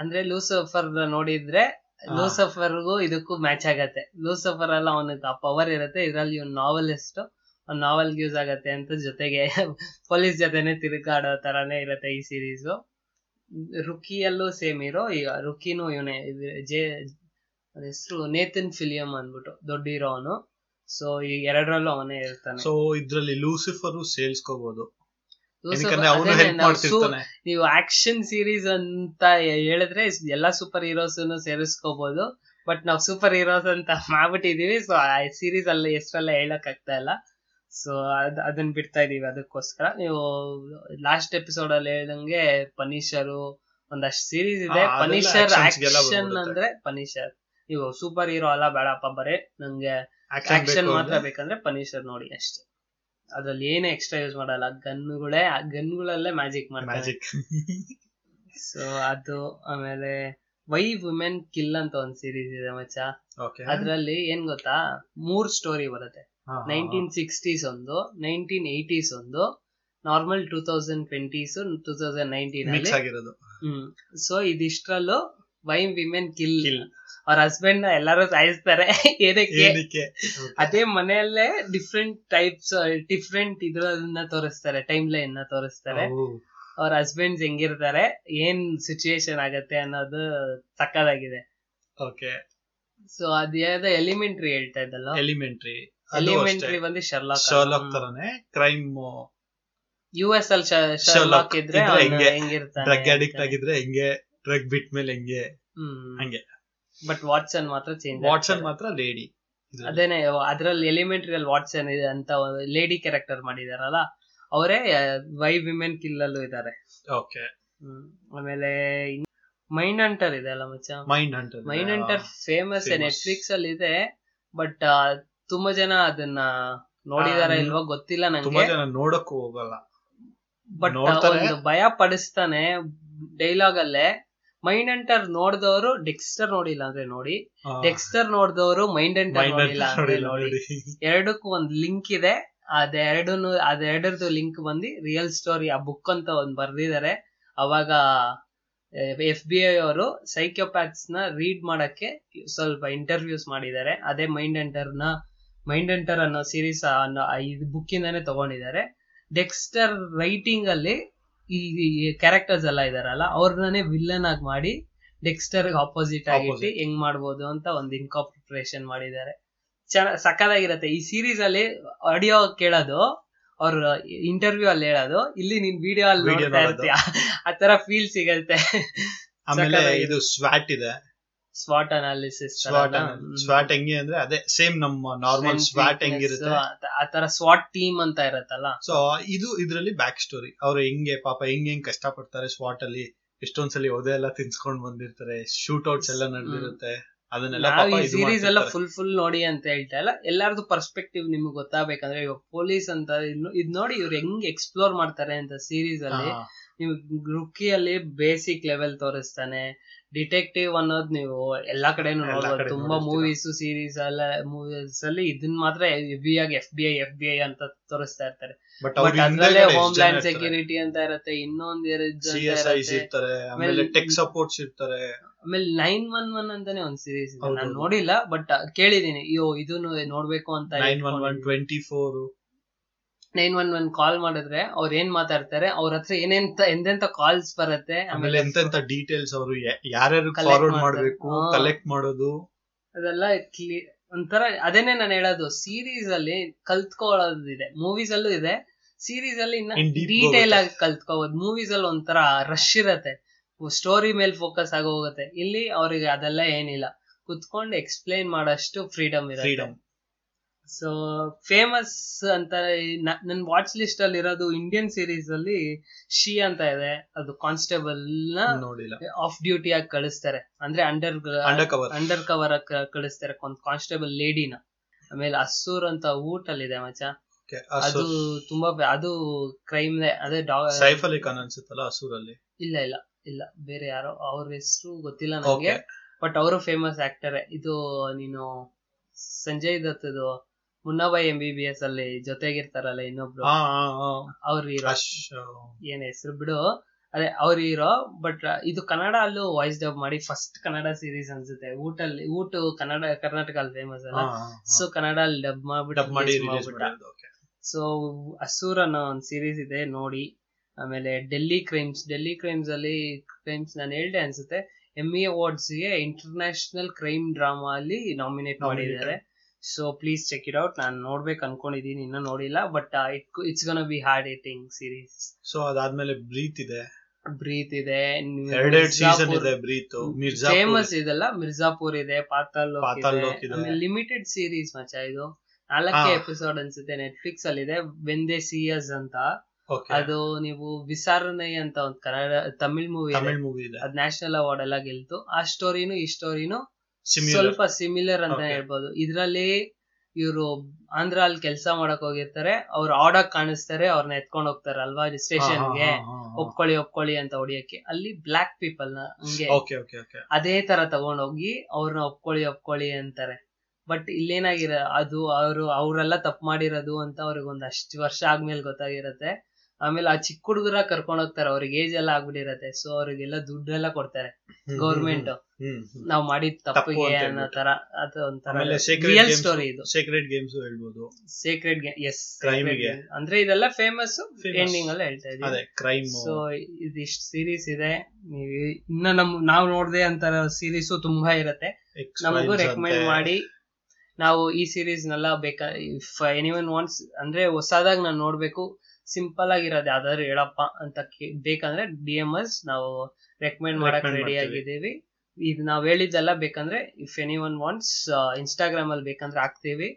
ಅಂದ್ರೆ ಲೂಸಿಫರ್ ನೋಡಿದ್ರೆ ಲೂಸಿಫರ್ಗೂ ಇದಕ್ಕೂ ಮ್ಯಾಚ್ ಆಗತ್ತೆ. ಲೂಸಿಫರ್ ಅಲ್ಲ ಅವನಿಗೆ ಆ ಪವರ್ ಇರುತ್ತೆ, ಇದ್ರಲ್ಲಿ ಇವ್ನ ನಾವೆಲಿಸ್ಟ್, ಅವ್ನ ನಾವೆಲ್ಗೆ ಯೂಸ್ ಆಗತ್ತೆ ಅಂತ. ಜೊತೆಗೆ ಪೊಲೀಸ್ ಜೊತೆನೆ ತಿರುಗಾಡೋ ತರಾನೇ ಇರತ್ತೆ ಈ ಸೀರೀಸು. ರುಕಿಯಲ್ಲೂ ಸೇಮ್ ಇರೋ, ಈಗ ರುಕಿನೂ ಇವನೇ ಹೆಸರು ನೇತನ್ ಫಿಲಿಯಂ ಅಂದ್ಬಿಟ್ಟು ದೊಡ್ಡ ಇರೋ ಅವನು. ಸೊ ಈ ಎರಡರಲ್ಲೂ ಅವನೇ ಇರ್ತಾನೆ. ಸೊ ಇದ್ರಲ್ಲಿ ಲೂಸಿಫರ್ ಸೇರಿಸ್ಕೋಬಹುದು. ನೀವು ಆಕ್ಷನ್ ಸೀರೀಸ್ ಅಂತ ಹೇಳಿದ್ರೆ ಎಲ್ಲಾ ಸೂಪರ್ ಹೀರೋಸ್ ಸೇರಿಸ್ಕೋಬಹುದು, ಬಟ್ ನಾವು ಸೂಪರ್ ಹೀರೋಸ್ ಅಂತ ಮಾಡ್ಬಿಟ್ಟಿದೀವಿ. ಸೊ ಆ ಸೀರೀಸ್ ಅಲ್ಲಿ ಹೆಸರೆಲ್ಲ ಹೇಳಕ್ ಆಗ್ತಾ ಇಲ್ಲ, ಸೊ ಅದನ್ನ ಬಿಡ್ತಾ ಇದೀವಿ. ಅದಕ್ಕೋಸ್ಕರ ನೀವು ಲಾಸ್ಟ್ ಎಪಿಸೋಡ್ ಅಲ್ಲಿ ಹೇಳ್ದಂಗೆ ಪನಿಷರು ಒಂದಷ್ಟು ಸೀರೀಸ್ ಇದೆ. ಪನಿಷರ್ ಆಕ್ಷನ್ ಅಂದ್ರೆ ಪನಿಷರ್. ನೀವು ಸೂಪರ್ ಹೀರೋ ಅಲ್ಲ ಬೇಡಪ್ಪ, ಬರೇ ನಂಗೆ ಆಕ್ಷನ್ ಮಾತ್ರ ಬೇಕಂದ್ರೆ ಪನಿಷರ್ ನೋಡಿ ಅಷ್ಟೇ. ಅದ್ರಲ್ಲಿ ಏನೇ ಎಕ್ಸ್ಟ್ರಾ ಯೂಸ್ ಮಾಡಲ್ಲ, ಗನ್ಗಳಲ್ಲೇ ಮ್ಯಾಜಿಕ್ ಮಾಡ್ತಾರೆ. ಸೊ ಅದು. ಆಮೇಲೆ ವೈ ವುಮೆನ್ ಕಿಲ್ ಅಂತ ಒಂದ್ ಸೀರೀಸ್ ಇದೆ ಮಚ್ಚ. ಅದ್ರಲ್ಲಿ ಏನ್ ಗೊತ್ತಾ, 3 ಸ್ಟೋರಿ ಬರುತ್ತೆ. 1960s ಒಂದು, 1980s ಒಂದು, ನಾರ್ಮಲ್ 2020s, 2019 ಮಿಕ್ಸ್ ಆಗಿರೋದು. ಸೊ ಇದಿಷ್ಟರಲ್ಲೂ ವೈ ವಿಮೆನ್ ಕಿಲ್, ಅವ್ರ ಹಸ್ಬೆಂಡ್ ನ ಎಲ್ಲಾರು ಸಾಯಿಸ್ತಾರೆ. ಏನಕ್ಕೆ? ಅದೇ ಮನೆಯಲ್ಲೇ ಡಿಫ್ರೆಂಟ್ ಟೈಪ್ಸ್, ಡಿಫ್ರೆಂಟ್ ಇದ್ರನ್ನ ತೋರಿಸ್ತಾರೆ, ಟೈಮ್ ಲೈನ್ ನ ತೋರಿಸ್ತಾರೆ. ಅವ್ರ ಹಸ್ಬೆಂಡ್ ಹೆಂಗಿರ್ತಾರೆ, ಏನ್ ಸಿಚುಯೇಷನ್ ಆಗತ್ತೆ ಅನ್ನೋದು ಸಕ್ಕದಾಗಿದೆ. ಓಕೆ, ಸೊ ಅದ್ ಯಾವ್ದು ಎಲಿಮೆಂಟ್ರಿ ಹೇಳ್ತಾ ಇದ್ದಲ್ಲ, ಎಲಿಮೆಂಟ್ರಿ ಬಂದು ಶರ್ಲಾಕ್ ತರಾನೇ ಕ್ರೈಮ್. US ಅಲ್ಲಿ ಶರ್ಲಾಕ್ ಇದ್ರೆ ಹೆಂಗಿರ್ತಾರೆ, ಡ್ರಗ್ ಅಡಿಕ್ಟ್ ಆಗಿದ್ರೆ ಹೆಂಗೆ, ಡ್ರಗ್ ಬಿಟ್ ಮೇಲೆ ಹೆಂಗೆ ಹಂಗೆ. ಬಟ್ ವಾಟ್ಸನ್ ಮಾತ್ರ ಚೇಂಜ್, ವಾಟ್ಸನ್ ಮಾತ್ರ ಲೇಡಿ. ಅದೇನೆ ಅದ್ರಲ್ಲಿ ಎಲಿಮೆಂಟ್ರಿ ಅಲ್ಲಿ ವಾಟ್ಸನ್ ಇದೆ ಅಂತ ಲೇಡಿ ಕ್ಯಾರೆಕ್ಟರ್ ಮಾಡಿದಾರಲ್ಲ, ಅವರೇ ವೈ ವಿಮೆನ್ ಕಿಲ್ ಅಲ್ಲೂ ಇದಾರೆ. ಓಕೆ, ಆಮೇಲೆ ಮೈಂಡ್ ಹಂಟರ್ ಇದೆ ಅಲ್ಲ ಮಚ್ಚ, ಮೈಂಡ್ ಹಂಟರ್ ಫೇಮಸ್ ನೆಟ್ಫ್ಲಿಕ್ಸ್ ಅಲ್ಲಿ ಇದೆ. ಬಟ್ ತುಂಬಾ ಜನ ಅದನ್ನ ನೋಡಿದಾರ ಇಲ್ವಾ ಗೊತ್ತಿಲ್ಲ, ನಂಗೆ ನೋಡಕ್ಕೂ ಹೋಗಲ್ಲ. ಬಟ್ ಭಯ ಪಡಿಸ್ತಾನೆ ಡೈಲಾಗ್ ಅಲ್ಲೇ. ಮೈಂಡ್ ಹಂಟರ್ ನೋಡಿದವರು ಡೆಕ್ಸ್ಟರ್ ನೋಡಿಲ್ಲ ಅಂದ್ರೆ ನೋಡಿ, ಡೆಕ್ಸ್ಟರ್ ನೋಡಿದವರು ಮೈಂಡ್ ಹಂಟರ್ ನೋಡಿಲ್ಲ ಅಂದ್ರೆ ನೋಡಿ. ಎರಡಕ್ಕೂ ಒಂದು ಲಿಂಕ್ ಇದೆ. ಅದೆರಡರದು ಲಿಂಕ್ ಬಂದು ರಿಯಲ್ ಸ್ಟೋರಿ ಆ ಬುಕ್ ಅಂತ ಒಂದು ಬರ್ದಿದ್ದಾರೆ. ಅವಾಗ FBI ಅವರು ಸೈಕೋಪ್ಯಾಥ್ಸ್ ನ ರೀಡ್ ಮಾಡಕ್ಕೆ ಸ್ವಲ್ಪ ಇಂಟರ್ವ್ಯೂಸ್ ಮಾಡಿದ್ದಾರೆ. ಅದೇ ಮೈಂಡ್ ಹಂಟರ್ ಅನ್ನೋ ಸೀರೀಸ್ ಬುಕ್ ಇಂದಾನೆ ತಗೊಂಡಿದ್ದಾರೆ. ಡೆಕ್ಸ್ಟರ್ ರೈಟಿಂಗ್ ಅಲ್ಲಿ ಈ ಕ್ಯಾರೆಕ್ಟರ್ಸ್ ಎಲ್ಲ ಇದಾರಲ್ಲ ಅವ್ರನ್ನೇ ವಿಲ್ಲನ್ ಆಗಿ ಮಾಡಿ ಡೆಕ್ಸ್ಟರ್ ಆಪೋಸಿಟ್ ಆಗಿಟ್ಟು ಹೆಂಗ್ ಮಾಡ್ಬೋದು ಅಂತ ಒಂದು ಇನ್ಕಾರ್ಪೊರೇಷನ್ ಮಾಡಿದ್ದಾರೆ. ಸಕ್ಕದಾಗಿರತ್ತೆ ಈ ಸೀರೀಸ್ ಅಲ್ಲಿ. ಆಡಿಯೋ ಕೇಳೋದು ಅವ್ರ ಇಂಟರ್ವ್ಯೂ ಅಲ್ಲಿ ಹೇಳೋದು, ಇಲ್ಲಿ ನೀನ್ ವಿಡಿಯೋ ಅಲ್ಲಿ ನೋಡ್ತಾ ಇರ್ತೀಯ, ಆತರ ಫೀಲ್ ಸಿಗತ್ತೆ. ಆಮೇಲೆ ಇದು ಸ್ವಾಟ್ ಇದೆ, ಸ್ವಾಟ್ ಅನಾಲಿಸಿಸ್. ಸ್ವಾಟ್ ಹೆಂಗೆ ಅಂದ್ರೆ ಅದೇ ಸೇಮ್ ನಮ್ಮ ನಾರ್ಮಲ್ ಸ್ವಾಟ್ ಹೆಂಗಿರುತ್ತೆ ಆತರ ಸ್ವಾಟ್ ಟೀಮ್ ಅಂತ ಇರತ್ತಲ್ಲ. ಸೊ ಇದು ಇದ್ರಲ್ಲಿ ಬ್ಯಾಕ್ ಸ್ಟೋರಿ, ಅವ್ರು ಹೆಂಗೆ ಪಾಪ ಹೆಂಗ್ ಕಷ್ಟ ಪಡ್ತಾರೆ ಸ್ವಾಟ್ ಅಲ್ಲಿ. ಎಷ್ಟೊಂದ್ಸಲಿ ಒದೆ ಎಲ್ಲ ತಿನ್ಸ್ಕೊಂಡ್ ಬಂದಿರ್ತಾರೆ, ಶೂಟ್ ಔಟ್ಸ್ ಎಲ್ಲ ನಡೆದಿರುತ್ತೆ. ಸೀರೀಸ್ ಎಲ್ಲ ಫುಲ್ ನೋಡಿ ಅಂತ ಹೇಳ್ತಾ ಇಲ್ಲ, ಎಲ್ಲಾರ್ದು ಪರ್ಸ್ಪೆಕ್ಟಿವ್ ನಿಮ್ಗೆ ಗೊತ್ತಾಗಬೇಕಂದ್ರೆ ಇವಾಗ ಪೊಲೀಸ್ ಅಂತ ಇದ್ ನೋಡಿ ಇವ್ರು ಹೆಂಗ್ ಎಕ್ಸ್ಪ್ಲೋರ್ ಮಾಡ್ತಾರೆ ಅಂತ ಸೀರೀಸ್ ಅಲ್ಲಿ. ನಿಮ್ ರುಕಿಯಲ್ಲಿ ಬೇಸಿಕ್ ಲೆವೆಲ್ ತೋರಿಸ್ತಾನೆ, ಡಿಟೆಕ್ಟಿವ್ ಅನ್ನೋದ್ ನೀವು ಎಲ್ಲಾ ಕಡೆನೂ ನೋಡ್ಬೋದು. ತುಂಬಾ ಮೂವೀಸ್ ಸೀರೀಸ್ ಅಲ್ಲ, ಮೂವೀಸ್ ಅಲ್ಲಿ ಇದನ್ನ ಮಾತ್ರ ಹೆವಿಯಾಗಿ FBI ಅಂತ ತೋರಿಸ್ತಾ ಇರ್ತಾರೆ. ಬಟ್ ಅದ್ರಲ್ಲೇ ಹೋಮ್ಲ್ಯಾಂಡ್ ಸೆಕ್ಯೂರಿಟಿ ಅಂತ ಇರತ್ತೆ, ಇನ್ನೊಂದ್ ಇರ್ತಾರೆ, ಆಮೇಲೆ ಟೆಕ್ ಸಪೋರ್ಟ್ಸ್ ಇರ್ತಾರೆ. ಆಮೇಲೆ 911 ಅಂತಾನೆ ಒಂದ್ ಸೀರೀಸ್ ಇದೆ, ನಾನು ನೋಡಿಲ್ಲ ಬಟ್ ಕೇಳಿದೀನಿ. ಅಯ್ಯೋ ಇದನ್ನು ನೋಡ್ಬೇಕು ಅಂತ. 911 24 911 ಕಾಲ್ ಮಾಡಿದ್ರೆ ಅವ್ರ ಏನ್ ಮಾತಾಡ್ತಾರೆ, ಅವ್ರ ಹತ್ರ ಎಂತೆಂತ ಕಾಲ್ಸ್ ಬರುತ್ತೆ, ಆಮೇಲೆ ಎಂತೆಂತ ಡೀಟೇಲ್ಸ್, ಅವರು ಯಾರ್ಯಾರು ಫಾರ್ವರ್ಡ್ ಮಾಡಬೇಕು, ಕಲೆಕ್ಟ್ ಮಾಡೋದು, ಅದೆಲ್ಲ ಒಂಥರ. ಅದೇನೆ ನಾನು ಹೇಳೋದು, ಸೀರೀಸ್ ಅಲ್ಲಿ ಕಲ್ತ್ಕೊಳ್ಳೋದಿದೆ, ಮೂವೀಸ್ ಅಲ್ಲೂ ಇದೆ, ಸೀರೀಸ್ ಅಲ್ಲಿ ಇನ್ನ ಡೀಟೇಲ್ ಆಗಿ ಕಲ್ತ್ಕೋಬಹುದು. ಮೂವೀಸ್ ಅಲ್ಲಿ ಒಂಥರ ರಶ್ ಇರತ್ತೆ, ಸ್ಟೋರಿ ಮೇಲೆ ಫೋಕಸ್ ಆಗಿ ಹೋಗುತ್ತೆ. ಇಲ್ಲಿ ಅವ್ರಿಗೆ ಅದೆಲ್ಲ ಏನಿಲ್ಲ, ಕುತ್ಕೊಂಡು ಎಕ್ಸ್ಪ್ಲೈನ್ ಮಾಡೋಷ್ಟು ಫ್ರೀಡಮ್ ಇರತ್ತೆ. ಸೊ ಫೇಮಸ್ ಅಂತ ನನ್ನ ವಾಚ್ ಲಿಸ್ಟ್ ಅಲ್ಲಿ ಇರೋದು ಇಂಡಿಯನ್ ಸೀರೀಸ್ ಅಲ್ಲಿ ಶಿ ಅಂತ ಇದೆ. ಅದು ಕಾನ್ಸ್ಟೇಬಲ್ ನೋಡಿಲ್ಲ, ಆಫ್ ಡ್ಯೂಟಿ ಆಗಿ ಕಳಿಸ್ತಾರೆ, ಅಂದ್ರೆ ಅಂಡರ್ ಕವರ್ ಆಗಿ ಕಳಿಸ್ತಾರೆ ಕಾನ್ಸ್ಟೇಬಲ್ ಲೇಡಿನ. ಆಮೇಲೆ ಅಸೂರ್ ಅಂತ ಊಟಲ್ಲಿದೆ ಮಚ್ಚಾ, ಅದು ತುಂಬಾ ಅದು ಕ್ರೈಮ್, ಅದೇ ಸೈಫ್ ಅಲಿ ಖಾನ್ ಅನ್ಸುತ್ತಲ್ಲ ಅಸೂರಲ್ಲಿ. ಇಲ್ಲ ಇಲ್ಲ ಇಲ್ಲ ಬೇರೆ ಯಾರೋ, ಅವ್ರ ಹೆಸರು ಗೊತ್ತಿಲ್ಲ ನನಗೆ, ಬಟ್ ಅವರು ಫೇಮಸ್ ಆಕ್ಟರ್. ಇದು ನೀನು ಸಂಜಯ್ ದತ್ ಇದು ಮುನ್ನಾಬಾಯಿ MBBS ಅಲ್ಲಿ ಜೊತೆಗಿರ್ತಾರಲ್ಲ ಇನ್ನೊಬ್ರು, ಅವ್ರ ಹೀರೋ, ಏನ್ ಹೆಸರು ಬಿಡು, ಅದೇ ಅವ್ರ ಹೀರೋ. ಬಟ್ ಇದು ಕನ್ನಡ ಅಲ್ಲೂ ವಾಯ್ಸ್ ಡಬ್ ಮಾಡಿ ಫಸ್ಟ್ ಕನ್ನಡ ಸೀರೀಸ್ ಅನ್ಸುತ್ತೆ. ಊಟಲ್ಲಿ ಊಟ ಕನ್ನಡ ಕರ್ನಾಟಕ ಅಲ್ಲಿ ಫೇಮಸ್ ಅಲ್ಲ, ಸೊ ಕನ್ನಡ ಅಲ್ಲಿ ಡಬ್ ಮಾಡ್ಬಿಟ್ಟು. ಸೊ ಅಸೂರ್ ಅನ್ನೋ ಒಂದ್ ಸೀರೀಸ್ ಇದೆ ನೋಡಿ. ಆಮೇಲೆ ಡೆಲ್ಲಿ ಕ್ರೈಮ್ಸ್ ಅಲ್ಲಿ ಕ್ರೈಮ್ಸ್ ನಾನು ಹೇಳ್ದೆ ಅನ್ಸುತ್ತೆ, ME ಅವಾರ್ಡ್ಸ್ಗೆ ಇಂಟರ್ನ್ಯಾಷನಲ್ ಕ್ರೈಮ್ ಡ್ರಾಮಾ ಅಲ್ಲಿ ನಾಮಿನೇಟ್ ಮಾಡಿದ್ದಾರೆ. So please check it out. ನಾನು ನೋಡ್ಬೇಕು ಅನ್ಕೊಂಡಿದೀನಿ, ಇನ್ನೂ ನೋಡಿಲ್ಲ, but it's gonna be hard hitting series. So ಅದಾದ್ಮೇಲೆ ಬ್ರೀತ್ ಇದೆ, ಫೇಮಸ್ ಇದೆಲ್ಲ, ಮಿರ್ಜಾಪುರ್ ಇದೆ, ಪಾತಾಲ್ ಲೋಕ್ ಇದೆ. ಲಿಮಿಟೆಡ್ ಸೀರೀಸ್ ಮಚ್ಚಾ, ಇದು 4 ಎಪಿಸೋಡ್ ಅನ್ಸುತ್ತೆ, ನೆಟ್ಫ್ಲಿಕ್ಸ್ ಅಲ್ಲಿ ಇದೆ. ಬೆಂದೆಸಿಯಸ್ ಅಂತ, ಅದು ನೀವು ವಿಸಾರಣೆ ಅಂತ ಒಂದು ಕನ್ನಡ ತಮಿಳ್ ಮೂವಿ ಇದೆ, ಅದ್ ನ್ಯಾಷನಲ್ ಅವಾರ್ಡ್ ಎಲ್ಲ ಗೆಲ್ತು. ಆ ಸ್ಟೋರಿನೂ ಈ ಸ್ಟೋರಿನೂ ಸ್ವಲ್ಪ ಸಿಮಿಲರ್ ಅಂತ ಹೇಳ್ಬೋದು. ಇದ್ರಲ್ಲಿ ಇವ್ರು ಆಂಧ್ರ ಅಲ್ಲಿ ಕೆಲಸ ಮಾಡಕ್ ಹೋಗಿರ್ತಾರೆ, ಅವ್ರ ಆಡಕ್ ಕಾಣಿಸ್ತಾರೆ, ಅವ್ರನ್ನ ಎತ್ಕೊಂಡ್ ಹೋಗ್ತಾರೆ ಅಲ್ವಾ ಸ್ಟೇಷನ್ಗೆ, ಒಪ್ಕೊಳ್ಳಿ ಅಂತ ಹೊಡಿಯಕ್ಕೆ. ಅಲ್ಲಿ ಬ್ಲಾಕ್ ಪೀಪಲ್ ನ ಹಂಗೆ ಅದೇ ತರ ತಗೊಂಡೋಗಿ ಅವ್ರನ್ನ ಒಪ್ಕೊಳ್ಳಿ ಅಂತಾರೆ. ಬಟ್ ಇಲ್ಲೇನಾಗಿರ, ಅದು ಅವರೆಲ್ಲ ತಪ್ಪು ಮಾಡಿರೋದು ಅಂತ ಅವ್ರಿಗೆ ಒಂದ್ ಅಷ್ಟು ವರ್ಷ ಆದ್ಮೇಲೆ ಗೊತ್ತಾಗಿರತ್ತೆ. ಆಮೇಲೆ ಆ ಚಿಕ್ಕ ಹುಡುಗರ ಕರ್ಕೊಂಡ್ ಹೋಗ್ತಾರೆ, ಅವ್ರಿಗೆ ಏಜ್ ಎಲ್ಲ ಆಗ್ಬಿಟ್ಟಿರತ್ತೆ. ಸೊ ಅವ್ರಿಗೆಲ್ಲ ದುಡ್ಡೆಲ್ಲ ಕೊಡ್ತಾರೆ ಗೌರ್ಮೆಂಟ್, ನಾವ್ ಮಾಡಿದ ತಪ್ಪಿಗೆ ಅನ್ನೋ ತರ. ಅದು ಒಂಥರ ರಿಯಲ್ ಸ್ಟೋರಿ ಇದು. ಸೀಕ್ರೆಟ್ ಗೇಮ್ಸ್ ಹೇಳ್ಬೋದು, ಸೀಕ್ರೆಟ್ ಗೇಮ್, ಎಸ್, ಕ್ರೈಮ್ ಅಂದ್ರೆ ಇದೆಲ್ಲ ಫೇಮಸ್ ಎಂಡಿಂಗ್ ಎಲ್ಲ ಹೇಳ್ತಾ ಇದೀವಿ. ಸೊ ಇದಿಷ್ಟು ಸೀರೀಸ್ ಇದೆ. ನೀವು ಇನ್ನ ನಾವು ನೋಡ್ದೆ ಅಂತ ಸೀರೀಸು ತುಂಬಾ ಇರತ್ತೆ, ನಮಗೂ ರೆಕಮೆಂಡ್ ಮಾಡಿ. ನಾವು ಈ ಸೀರೀಸ್ ನೆಲ್ಲ ಬೇಕಾ, ಇಫ್ ಎನಿವನ್ ವಾಂಟ್ಸ್, ಅಂದ್ರೆ ಹೊಸದಾಗಿ ನಾನು ನೋಡ್ಬೇಕು, ಸಿಂಪಲ್ ಆಗಿರೋದು ಯಾವ್ದಾದ್ರು ಹೇಳಪ್ಪ ಅಂತ ಬೇಕಂದ್ರೆ DMs ನಾವು ರೆಕಮೆಂಡ್ ಮಾಡಕ್ ರೆಡಿ ಆಗಿದ್ದೀವಿ. ಇದು ನಾವ್ ಹೇಳಿದ್ದೆಲ್ಲ ಬೇಕಂದ್ರೆ ಇಫ್ ಎನಿವನ್ ವಾಂಟ್ಸ್ ಇನ್ಸ್ಟಾಗ್ರಾಮ್ ಅಲ್ಲಿ ಬೇಕಂದ್ರೆ ಹಾಕ್ತೀವಿ.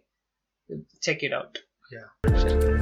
Check it out.